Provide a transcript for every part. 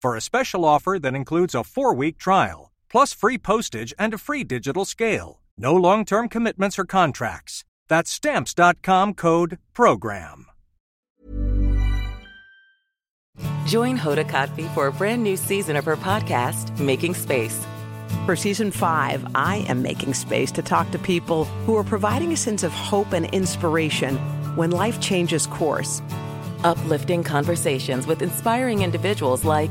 for a special offer that includes a 4-week trial, plus free postage and a free digital scale. No long-term commitments or contracts. That's Stamps.com code PROGRAM. Join Hoda Kotb for a brand new season of her podcast, Making Space. For Season 5, I am making space to talk to people who are providing a sense of hope and inspiration when life changes course. Uplifting conversations with inspiring individuals like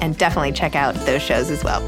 and definitely check out those shows as well.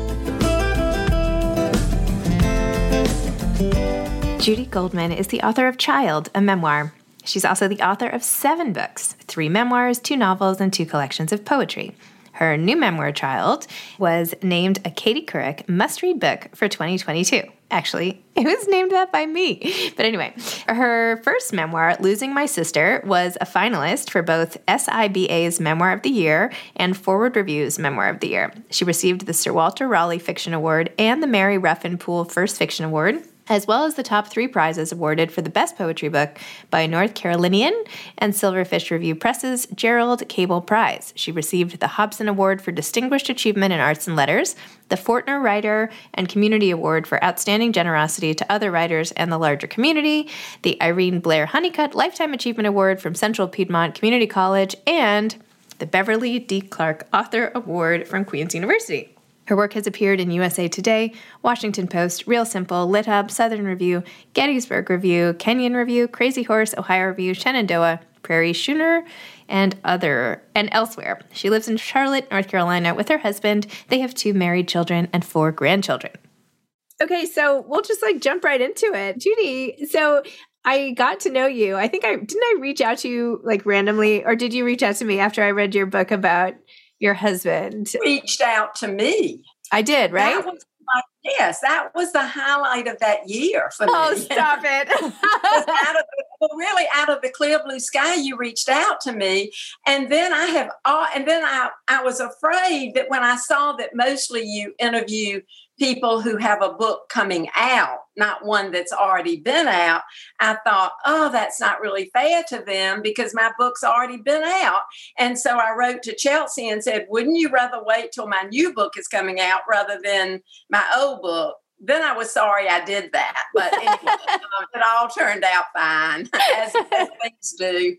Judy Goldman is the author of Child, a memoir. She's also the author of 7 books, 3 memoirs, 2 novels, and 2 collections of poetry. Her new memoir, Child, was named a Katie Couric must-read book for 2022. Actually, it was named that by me. But anyway, her first memoir, Losing My Sister, was a finalist for both SIBA's Memoir of the Year and Forward Review's Memoir of the Year. She received the Sir Walter Raleigh Fiction Award and the Mary Ruffin Poole First Fiction Award, as well as the top 3 prizes awarded for the best poetry book by North Carolinian and Silverfish Review Press's Gerald Cable Prize. She received the Hobson Award for Distinguished Achievement in Arts and Letters, the Fortner Writer and Community Award for Outstanding Generosity to Other Writers and the Larger Community, the Irene Blair Honeycutt Lifetime Achievement Award from Central Piedmont Community College, and the Beverly D. Clark Author Award from Queen's University. Her work has appeared in USA Today, Washington Post, Real Simple, Lit Hub, Southern Review, Gettysburg Review, Kenyon Review, Crazy Horse, Ohio Review, Shenandoah, Prairie Schooner, and elsewhere. She lives in Charlotte, North Carolina with her husband. They have 2 married children and 4 grandchildren. Okay, so we'll just jump right into it. Judy, so I got to know you. I think I reach out to you randomly, or did you reach out to me after I read your book about your husband? Reached out to me. I did, right? That was my, Yes, that was the highlight of that year for me. Oh, stop it. Really, out of the clear blue sky, you reached out to me. And then I was afraid that when I saw that mostly you interview people who have a book coming out, not one that's already been out, I thought, oh, that's not really fair to them because my book's already been out. And so I wrote to Chelsea and said, wouldn't you rather wait till my new book is coming out rather than my old book? Then I was sorry I did that, but anyway, it all turned out fine, as things do.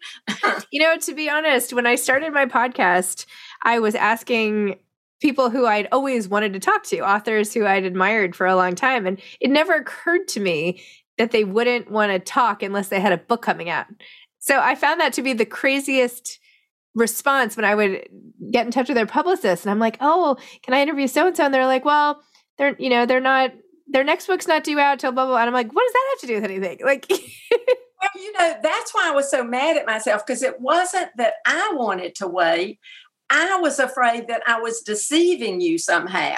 You know, to be honest, when I started my podcast, I was asking people who I'd always wanted to talk to, authors who I'd admired for a long time. And it never occurred to me that they wouldn't want to talk unless they had a book coming out. So I found that to be the craziest response when I would get in touch with their publicist. And I'm like, oh, can I interview so-and-so? And they're like, well, they're not... Their next book's not due out till blah, blah, blah. And I'm like, what does that have to do with anything? Like, well, that's why I was so mad at myself, because it wasn't that I wanted to wait. I was afraid that I was deceiving you somehow,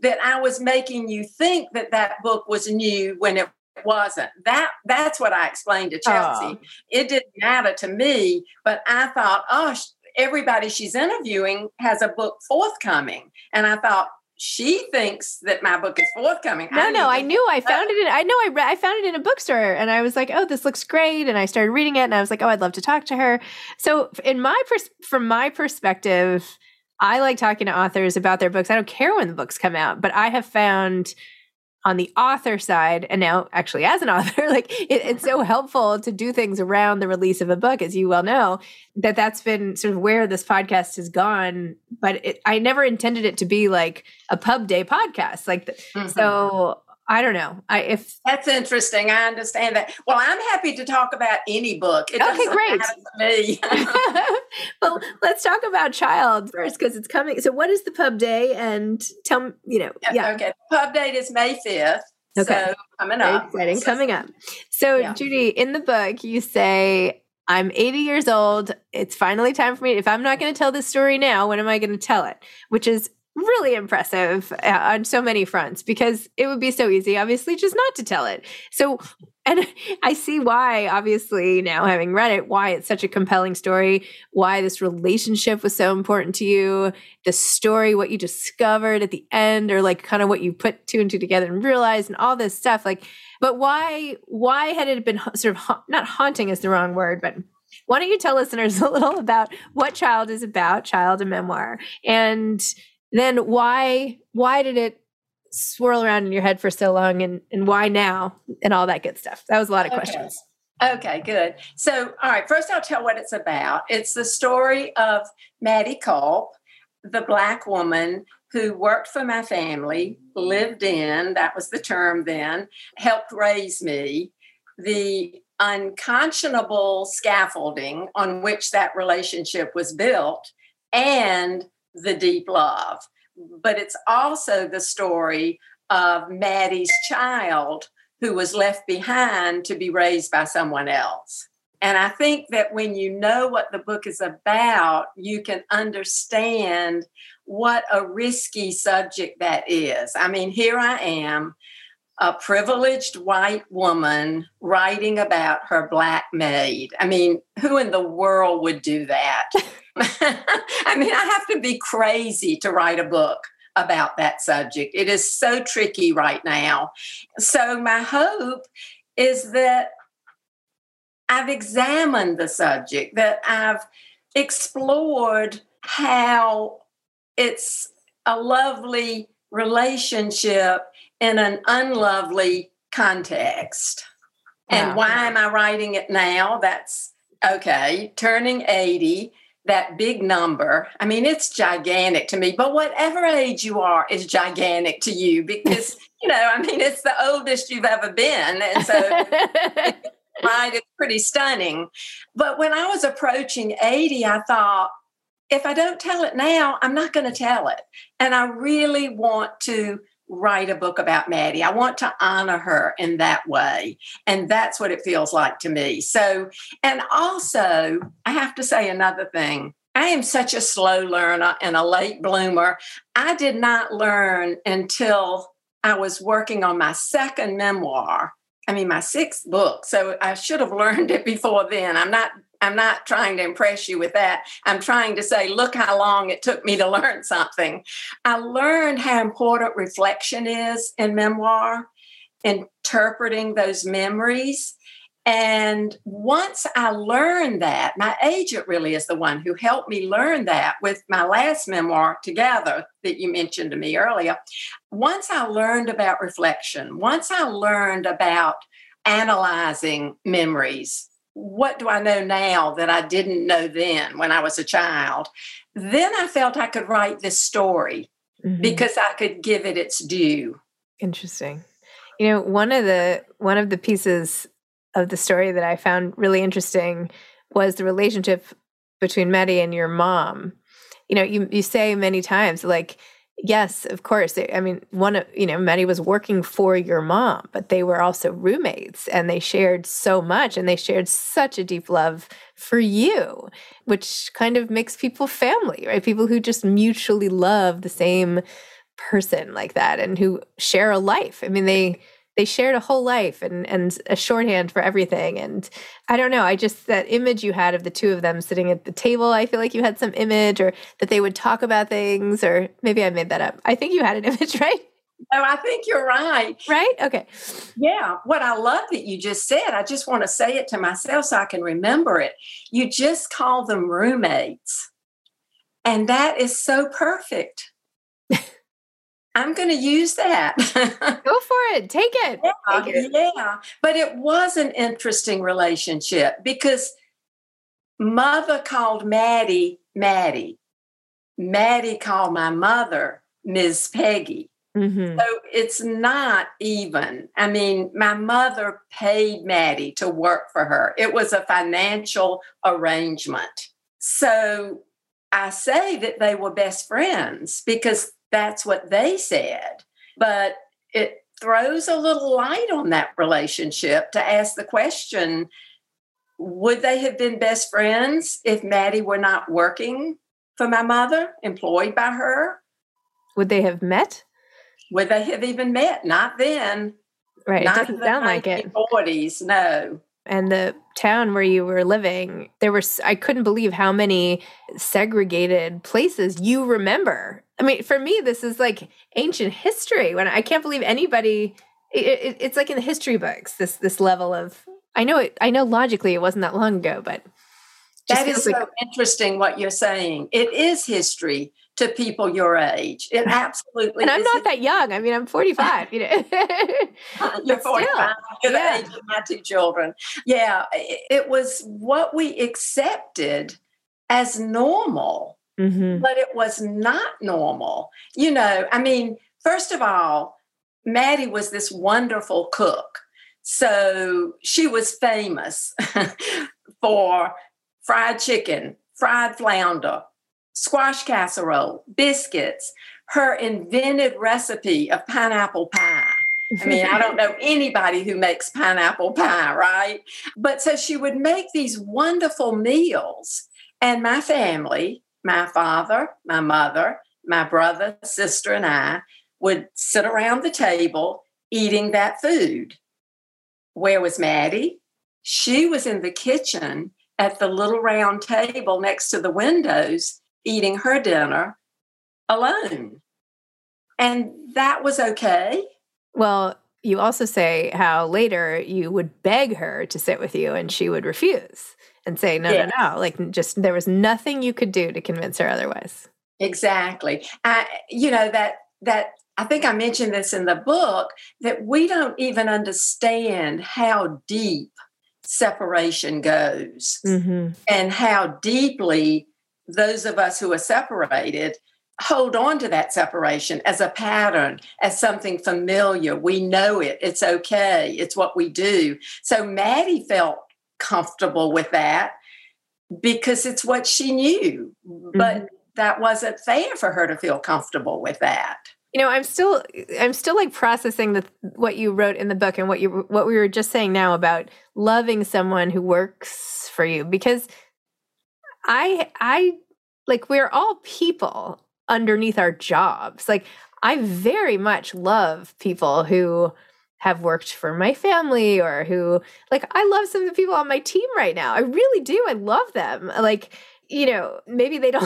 that I was making you think that that book was new when it wasn't. That's what I explained to Chelsea. Oh. It didn't matter to me, but I thought, oh, everybody she's interviewing has a book forthcoming. And I thought, she thinks that my book is forthcoming. I found it in a bookstore, and I was like, "Oh, this looks great!" And I started reading it, and I was like, "Oh, I'd love to talk to her." So, from my perspective, I like talking to authors about their books. I don't care when the books come out, but I have found on the author side, and now actually as an author, like it's so helpful to do things around the release of a book, as you well know, that's been sort of where this podcast has gone. But I never intended it to be like a pub day podcast. So I don't know. If that's interesting. I understand that. Well, I'm happy to talk about any book. It doesn't matter to me. Well, let's talk about Child first, because it's coming. So what is the pub day? And tell me, yeah. Okay. Pub date is May 5th. Okay. So coming up. Exciting. Coming up. So yeah. Judy, in the book, you say, I'm 80 years old. It's finally time for me. If I'm not going to tell this story now, when am I going to tell it? Which is really impressive on so many fronts, because it would be so easy, obviously, just not to tell it. So, and I see why, obviously, now having read it, why it's such a compelling story, why this relationship was so important to you, the story, what you discovered at the end, or like kind of what you put two and two together and realized and all this stuff. Like, but why had it been sort of not haunting is the wrong word, but why don't you tell listeners a little about what Child is about, Child, a memoir, and then why did it swirl around in your head for so long, and why now, and all that good stuff? That was a lot of questions. Okay, good. So, all right, first I'll tell what it's about. It's the story of Maddie Culp, the Black woman who worked for my family, lived in, that was the term then, helped raise me, the unconscionable scaffolding on which that relationship was built, and the deep love. But it's also the story of Maddie's child who was left behind to be raised by someone else. And I think that when you know what the book is about, you can understand what a risky subject that is. I mean, here I am, a privileged white woman writing about her Black maid. I mean, who in the world would do that? I mean, I have to be crazy to write a book about that subject. It is so tricky right now. So my hope is that I've examined the subject, that I've explored how it's a lovely relationship in an unlovely context. And why am I writing it now? That's okay. Turning 80, that big number. I mean, it's gigantic to me, but whatever age you are is gigantic to you because, I mean, it's the oldest you've ever been. And so, right, it's pretty stunning. But when I was approaching 80, I thought, if I don't tell it now, I'm not going to tell it. And I really want to write a book about Maddie. I want to honor her in that way. And that's what it feels like to me. So, and also I have to say another thing. I am such a slow learner and a late bloomer. I did not learn until I was working on my second memoir. I mean, my sixth book. So I should have learned it before then. I'm not trying to impress you with that. I'm trying to say, look how long it took me to learn something. I learned how important reflection is in memoir, interpreting those memories. And once I learned that, my agent really is the one who helped me learn that with my last memoir, Together, that you mentioned to me earlier. Once I learned about reflection, once I learned about analyzing memories, what do I know now that I didn't know then when I was a child? Then I felt I could write this story because I could give it its due. Interesting. You know, one of the pieces of the story that I found really interesting was the relationship between Maddie and your mom. You know, you say many times, like, yes, of course. I mean, Maddie was working for your mom, but they were also roommates and they shared so much and they shared such a deep love for you, which kind of makes people family, right? People who just mutually love the same person like that and who share a life. I mean, they shared a whole life and a shorthand for everything. And I don't know, that image you had of the two of them sitting at the table, I feel like you had some image, or that they would talk about things, or maybe I made that up. I think you had an image, right? Oh, I think you're right. Right? Okay. Yeah. What I love that you just said, I just want to say it to myself so I can remember it. You just call them roommates. And that is so perfect. I'm going to use that. Go for it. Take it. Yeah, take it. Yeah. But it was an interesting relationship because mother called Maddie, Maddie. Maddie called my mother, Ms. Peggy. Mm-hmm. So it's not even. I mean, my mother paid Maddie to work for her. It was a financial arrangement. So I say that they were best friends because that's what they said. But it throws a little light on that relationship to ask the question, would they have been best friends if Maddie were not working for my mother, employed by her? Would they have met? Would they have even met? Not then. Right. Not it doesn't sound like it. 1940s, no. And the town where you were living, there were, I couldn't believe how many segregated places you remember. I mean, for me, this is like ancient history. When I can't believe anybody, it's like in the history books, this level of, I know logically it wasn't that long ago, but. That is so interesting what you're saying. It is history to people your age. It absolutely is. And I'm not that young. I mean, I'm 45. You know. You're 45. You're the age of my two children. Yeah. It was what we accepted as normal, but it was not normal. You know, I mean, first of all, Maddie was this wonderful cook. So she was famous for fried chicken, fried flounder, squash casserole, biscuits, her invented recipe of pineapple pie. I mean, I don't know anybody who makes pineapple pie, right? But so she would make these wonderful meals. And my family, my father, my mother, my brother, sister, and I would sit around the table eating that food. Where was Maddie? She was in the kitchen at the little round table next to the windows, eating her dinner alone. And that was okay. Well, you also say how later you would beg her to sit with you and she would refuse and say, no. Like, just there was nothing you could do to convince her otherwise. Exactly. That I think I mentioned this in the book, that we don't even understand how deep separation goes and how deeply those of us who are separated hold on to that separation as a pattern, as something familiar. We know it. It's okay. It's what we do. So Maddie felt comfortable with that because it's what she knew, but that wasn't fair for her to feel comfortable with that. You know, I'm still like processing what you wrote in the book and what we were just saying now about loving someone who works for you, because I like, we're all people underneath our jobs. Like, I very much love people who have worked for my family or who, like, I love some of the people on my team right now. I really do. I love them. Like, you know, maybe they don't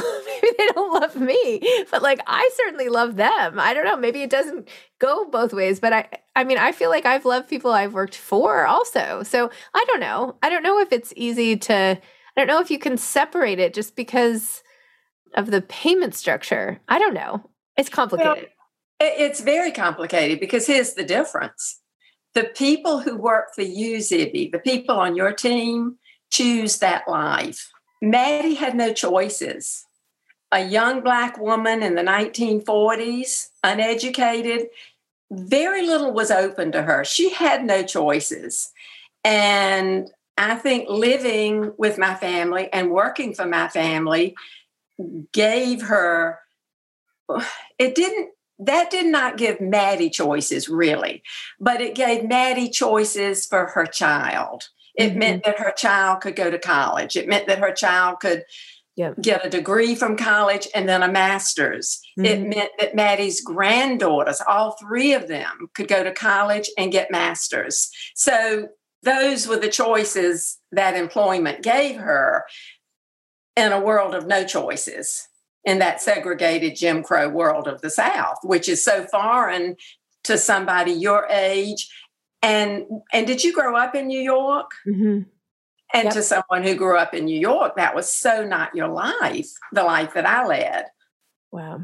love me, but like, I certainly love them. I don't know. Maybe it doesn't go both ways, but I mean, I feel like I've loved people I've worked for also. So I don't know. I don't know if it's easy to, I don't know if you can separate it just because of the payment structure. I don't know. It's complicated. Well, it's very complicated because here's the difference. The people who work for you, Zibby, the people on your team choose that life. Maddie had no choices. A young Black woman in the 1940s, uneducated, very little was open to her. She had no choices. And I think living with my family and working for my family gave her, that did not give Maddie choices really, but it gave Maddie choices for her child. It mm-hmm. meant that her child could go to college. It meant that her child could yep. get a degree from college and then a master's. Mm-hmm. It meant that Maddie's granddaughters, all three of them, could go to college and get masters. So those were the choices that employment gave her in a world of no choices, in that segregated Jim Crow world of the South, which is so foreign to somebody your age. And did you grow up in New York? Mm-hmm. And yep. to someone who grew up in New York, that was so not your life, the life that I led. Wow.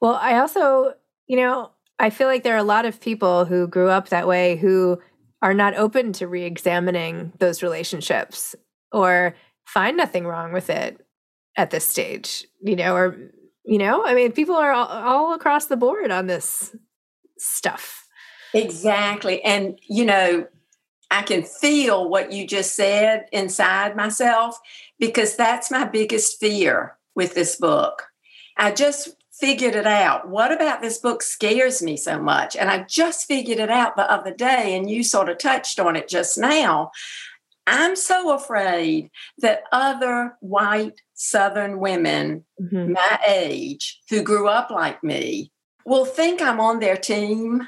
Well, I also, you know, I feel like there are a lot of people who grew up that way who are not open to re-examining those relationships or find nothing wrong with it at this stage, you know, or, you know, I mean, people are all across the board on this stuff. Exactly. And, you know, I can feel what you just said inside myself because that's my biggest fear with this book. I just figured it out. What about this book scares me so much? And I just figured it out the other day, and you sort of touched on it just now. I'm so afraid that other white Southern women mm-hmm. my age who grew up like me will think I'm on their team.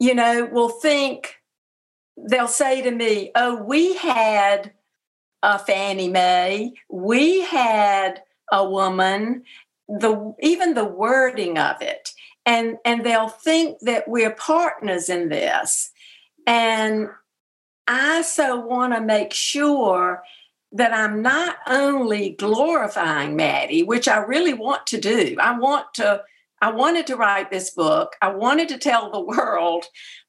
You know, will think, they'll say to me, oh, we had a Fannie Mae, we had a woman, even the wording of it. And they'll think that we're partners in this. And I so want to make sure that I'm not only glorifying Maddie, which I really want to do. I wanted to write this book. I wanted to tell the world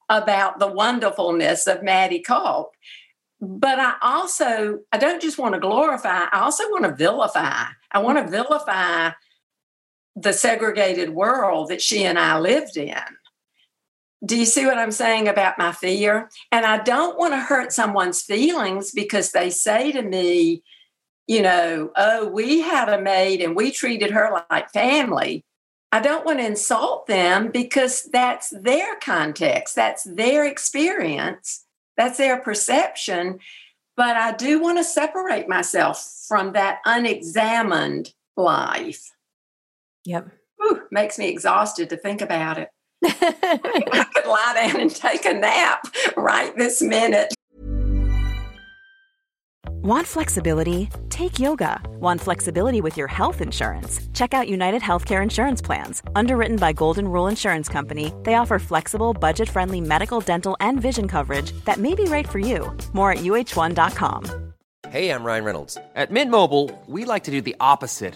about the wonderfulness of Maddie Culp. But I don't just want to glorify, I also want to vilify. I want to vilify the segregated world that she and I lived in. Do you see what I'm saying about my fear? And I don't want to hurt someone's feelings because they say to me, you know, oh, we had a maid and we treated her like family. I don't want to insult them because that's their context, that's their experience, that's their perception. But I do want to separate myself from that unexamined life. Yep. Ooh, makes me exhausted to think about it. I could lie down and take a nap right this minute. Want flexibility? Take yoga. Want flexibility with your health insurance? Check out United Healthcare Insurance Plans. Underwritten by Golden Rule Insurance Company, they offer flexible, budget-friendly medical, dental, and vision coverage that may be right for you. More at UH1.com. Hey, I'm Ryan Reynolds. At Mint Mobile, we like to do the opposite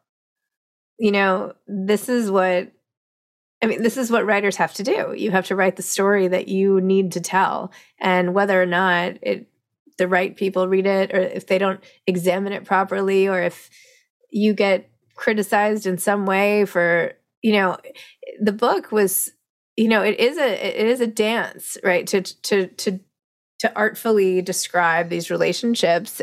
you know, this is what writers have to do. You have to write the story that you need to tell. And whether or not the right people read it, or if they don't examine it properly, or if you get criticized in some way for, you know, the book was, you know, it is a dance, right? To artfully describe these relationships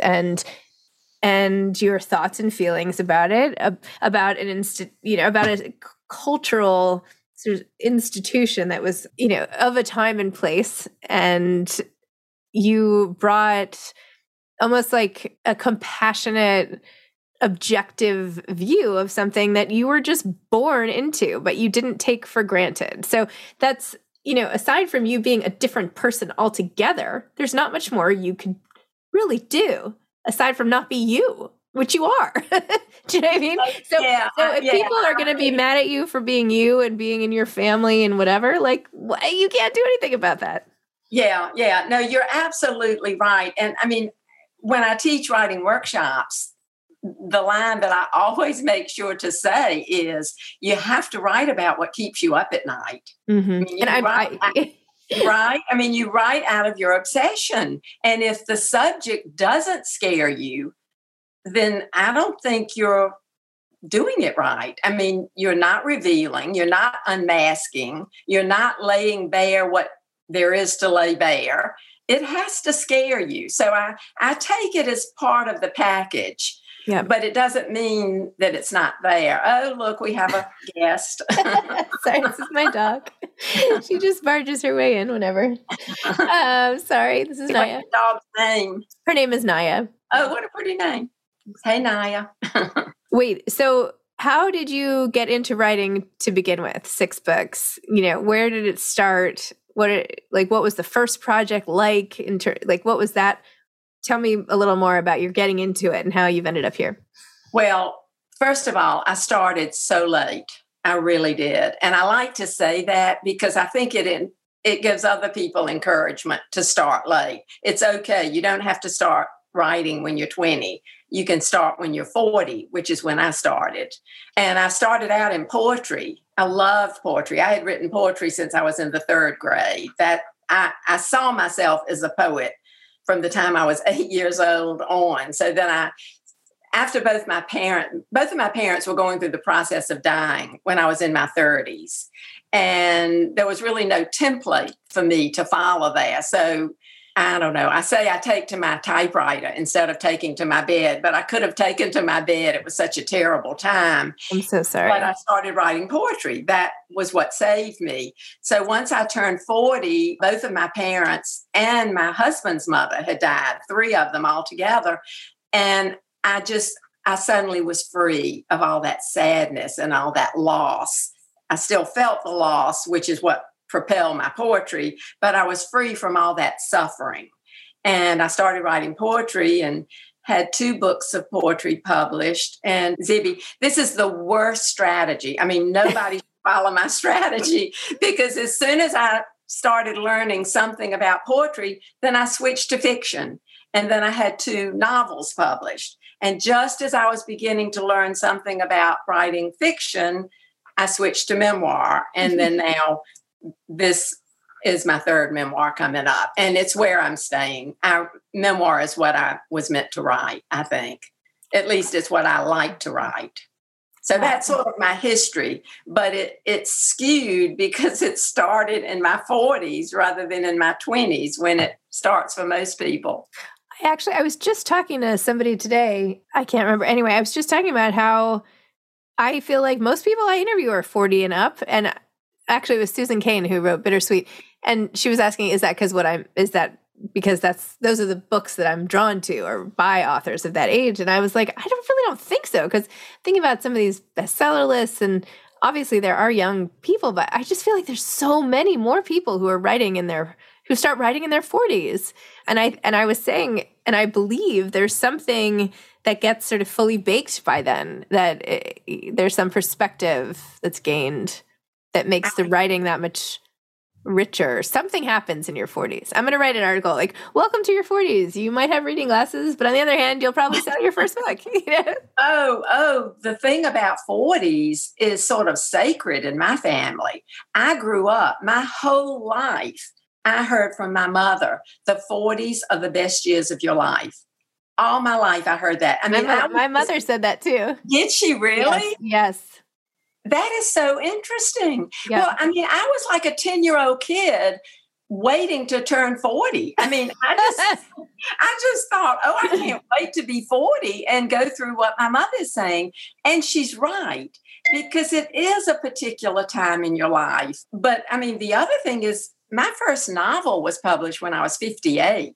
and your thoughts and feelings about it, about a cultural sort of institution that was, you know, of a time and place. And you brought almost like a compassionate, objective view of something that you were just born into, but you didn't take for granted. So that's, you know, aside from you being a different person altogether, there's not much more you could really do aside from not be you, which you are. Do you know what I mean? So if people are going to be mad at you for being you and being in your family and whatever, like, you can't do anything about that. Yeah. No, you're absolutely right. And I mean, when I teach writing workshops, the line that I always make sure to say is, you have to write about what keeps you up at night. Mm-hmm. I mean, right? I mean, you write out of your obsession. And if the subject doesn't scare you, then I don't think you're doing it right. I mean, you're not revealing, you're not unmasking, you're not laying bare what there is to lay bare. It has to scare you. So I take it as part of the package. Yeah. But it doesn't mean that it's not there. Oh, look, we have a guest. Sorry, this is my dog. She just barges her way in whenever. Sorry, this is Naya. What's the dog's name? Her name is Naya. Oh, what a pretty name. Hey, Naya. Wait, so how did you get into writing to begin with? 6 books. You know, where did it start? What was the first project like? What was that? Tell me a little more about your getting into it and how you've ended up here. Well, first of all, I started so late. I really did. And I like to say that because I think it gives other people encouragement to start late. It's okay. You don't have to start writing when you're 20. You can start when you're 40, which is when I started. And I started out in poetry. I loved poetry. I had written poetry since I was in the 3rd grade. That I saw myself as a poet from the time I was 8 years old on. So then after both of my parents were going through the process of dying when I was in my 30s. And there was really no template for me to follow there. So I don't know. I say I take to my typewriter instead of taking to my bed, but I could have taken to my bed. It was such a terrible time. I'm so sorry. But I started writing poetry. That was what saved me. So once I turned 40, both of my parents and my husband's mother had died, 3 of them altogether. And I suddenly was free of all that sadness and all that loss. I still felt the loss, which is what propelled my poetry, but I was free from all that suffering. And I started writing poetry and had 2 books of poetry published. And Zibby, this is the worst strategy. I mean, nobody should follow my strategy, because as soon as I started learning something about poetry, then I switched to fiction. And then I had 2 novels published. And just as I was beginning to learn something about writing fiction, I switched to memoir. And then now this is my 3rd memoir coming up, and it's where I'm staying. Memoir is what I was meant to write, I think. At least it's what I like to write. So that's sort of my history, but it's skewed because it started in my 40s rather than in my 20s when it starts for most people. I was just talking to somebody today. I can't remember. Anyway, I was just talking about how I feel like most people I interview are 40 and up. And actually it was Susan Cain who wrote Bittersweet. And she was asking, those are the books that I'm drawn to or by authors of that age. And I was like, I really don't think so. Because thinking about some of these bestseller lists, and obviously there are young people, but I just feel like there's so many more people who are who start writing in their 40s. And I was saying, and I believe there's something that gets sort of fully baked by then, that there's some perspective that's gained that makes the writing that much richer. Something happens in your 40s. I'm going to write an article like, welcome to your 40s. You might have reading glasses, but on the other hand, you'll probably sell your first book. You know? Oh, the thing about 40s is sort of sacred in my family. I grew up my whole life. I heard from my mother, the 40s are the best years of your life. All my life I heard that. I mean, my mother said that too. Did she really? Yes. That is so interesting. Yeah. Well, I mean, I was like a 10-year-old kid waiting to turn 40. I mean, I just thought, oh, I can't wait to be 40 and go through what my mother's saying. And she's right, because it is a particular time in your life. But I mean, the other thing is my first novel was published when I was 58.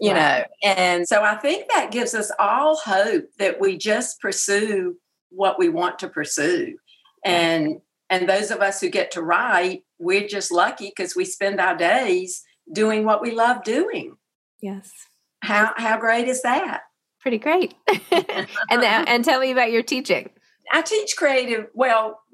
You know, and so I think that gives us all hope that we just pursue what we want to pursue. And those of us who get to write, we're just lucky because we spend our days doing what we love doing. Yes. How great is that? Pretty great. And tell me about your teaching. I teach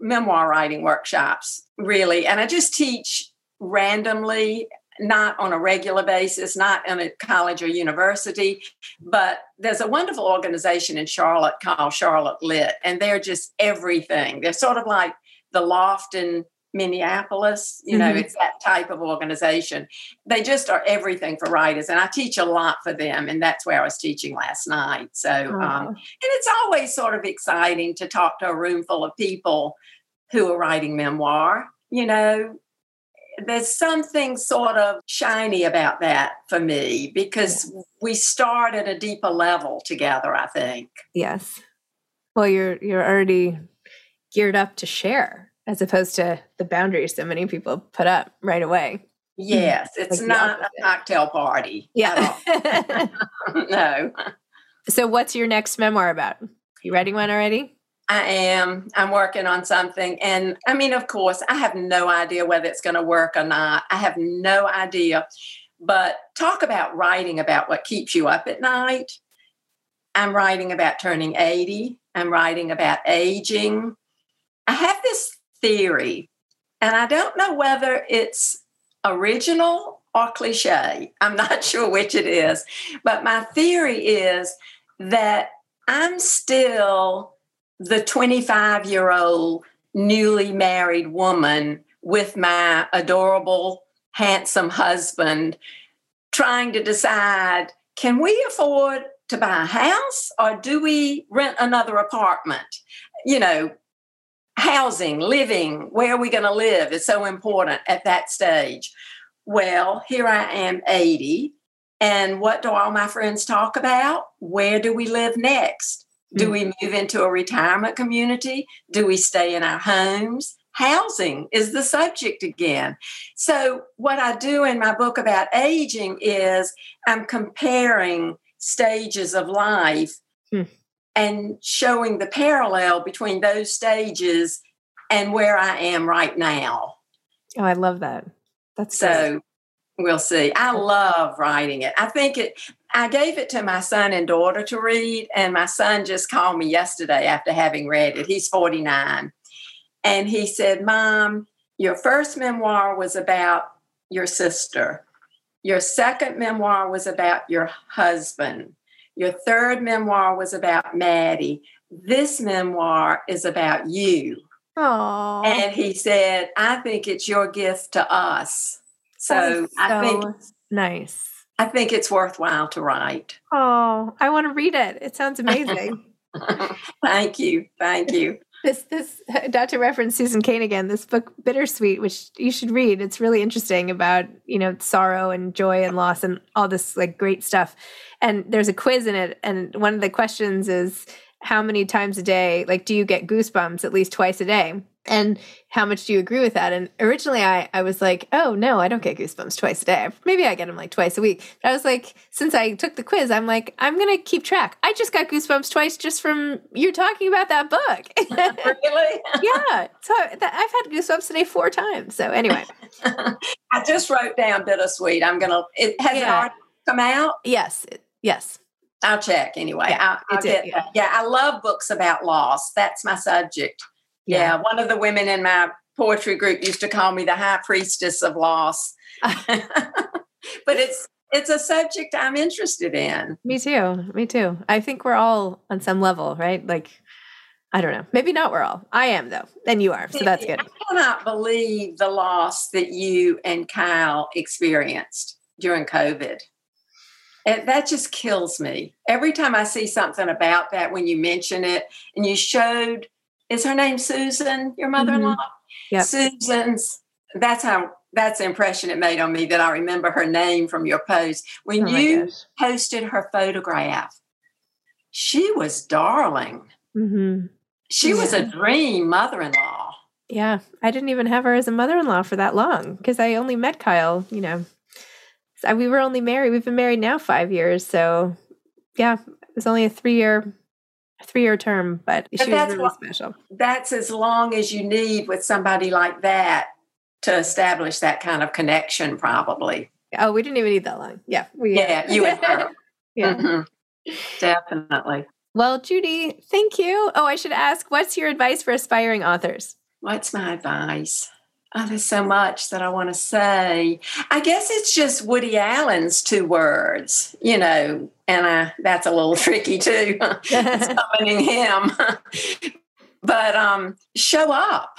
memoir writing workshops, really. And I just teach randomly, not on a regular basis, not in a college or university, but there's a wonderful organization in Charlotte called Charlotte Lit, and they're just everything. They're sort of like the Loft in Minneapolis, you know, it's that type of organization. They just are everything for writers, and I teach a lot for them, and that's where I was teaching last night. So, and it's always sort of exciting to talk to a room full of people who are writing memoir, you know. There's something sort of shiny about that for me, because we start at a deeper level together, I think. Yes. Well, you're already geared up to share, as opposed to the boundaries so many people put up right away. Yes. It's like not a cocktail party. Yeah. At all. No. So what's your next memoir about? You writing one already? I am. I'm working on something. And I mean, of course, I have no idea whether it's going to work or not. I have no idea. But talk about writing about what keeps you up at night. I'm writing about turning 80. I'm writing about aging. I have this theory, and I don't know whether it's original or cliche. I'm not sure which it is. But my theory is that I'm still the 25-year-old newly married woman with my adorable, handsome husband trying to decide, can we afford to buy a house or do we rent another apartment? You know, housing, living, where are we going to live is so important at that stage. Well, here I am, 80, and what do all my friends talk about? Where do we live next? Do we move into a retirement community? Do we stay in our homes? Housing is the subject again. So what I do in my book about aging is I'm comparing stages of life and showing the parallel between those stages and where I am right now. Oh, I love that. That's so. We'll see. I love writing it. I gave it to my son and daughter to read, and my son just called me yesterday after having read it. He's 49. And he said, Mom, your first memoir was about your sister. Your second memoir was about your husband. Your third memoir was about Maddie. This memoir is about you. Aww. And he said, I think it's your gift to us. So I think nice. I think it's worthwhile to write. Oh, I want to read it. It sounds amazing. Thank you. Thank you. This not to reference Susan Cain again, this book, Bittersweet, which you should read. It's really interesting about, you know, sorrow and joy and loss and all this like great stuff. And there's a quiz in it. And one of the questions is, how many times a day, like, do you get goosebumps at least twice a day? And how much do you agree with that? And originally I was like, oh, no, I don't get goosebumps twice a day. Maybe I get them like twice a week. But I was like, since I took the quiz, I'm like, I'm going to keep track. I just got goosebumps twice just from you talking about that book. Really? Yeah. So I've had goosebumps today 4 times. So anyway. I just wrote down Bittersweet. I'm going to, it already come out? Yes. I'll check anyway. Yeah, I love books about loss. That's my subject. Yeah. One of the women in my poetry group used to call me the high priestess of loss. But it's a subject I'm interested in. Me too. I think we're all on some level, right? Like, I don't know. Maybe not we're all. I am, though. And you are. So that's good. I cannot believe the loss that you and Kyle experienced during COVID. And that just kills me. Every time I see something about that, when you mention it and you showed, is her name Susan, your mother-in-law? Mm-hmm. Yep. Susan's, that's the impression it made on me that I remember her name from your post. When you posted her photograph, she was darling. Mm-hmm. She was a dream mother-in-law. Yeah. I didn't even have her as a mother-in-law for that long because I only met Kyle, you know. We were only married. We've been married now 5 years. So, yeah, it was only a three-year term, but she was really special. That's as long as you need with somebody like that to establish that kind of connection, probably. Oh, we didn't even need that long. Yeah. You and her. Yeah. Mm-hmm. Definitely. Well, Judy, thank you. Oh, I should ask, what's your advice for aspiring authors? What's my advice? Oh, there's so much that I want to say. I guess it's just Woody Allen's 2 words, you know, and that's a little tricky too, summoning him. But show up,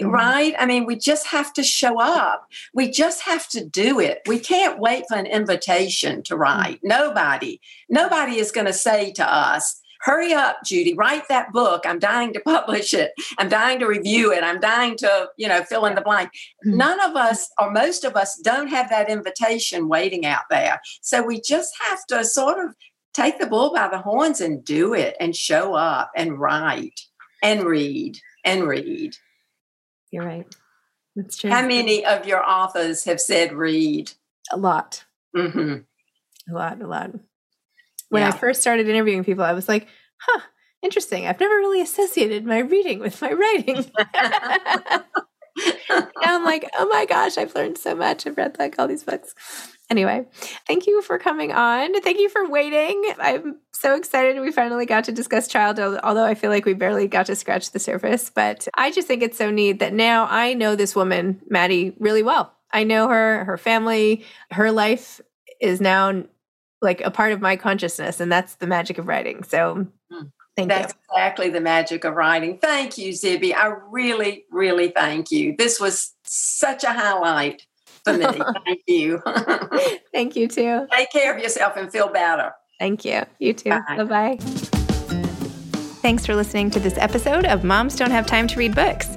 right? I mean, we just have to show up. We just have to do it. We can't wait for an invitation to write. Nobody is going to say to us, hurry up, Judy, write that book. I'm dying to publish it. I'm dying to review it. I'm dying to, you know, fill in the blank. None of us, or most of us, don't have that invitation waiting out there. So we just have to sort of take the bull by the horns and do it and show up and write and read. You're right. That's true. How many of your authors have said read? A lot. Mm-hmm. A lot. When I first started interviewing people, I was like, interesting. I've never really associated my reading with my writing. Now I'm like, oh my gosh, I've learned so much. I've read like all these books. Anyway, thank you for coming on. Thank you for waiting. I'm so excited we finally got to discuss childhood, although I feel like we barely got to scratch the surface. But I just think it's so neat that now I know this woman, Maddie, really well. I know her, her family, her life is now like a part of my consciousness. And that's the magic of writing. So thank you. That's exactly the magic of writing. Thank you, Zibby. I really, really thank you. This was such a highlight for me. Thank you. Thank you too. Take care of yourself and feel better. Thank you. You too. Bye-bye. Thanks for listening to this episode of Moms Don't Have Time to Read Books.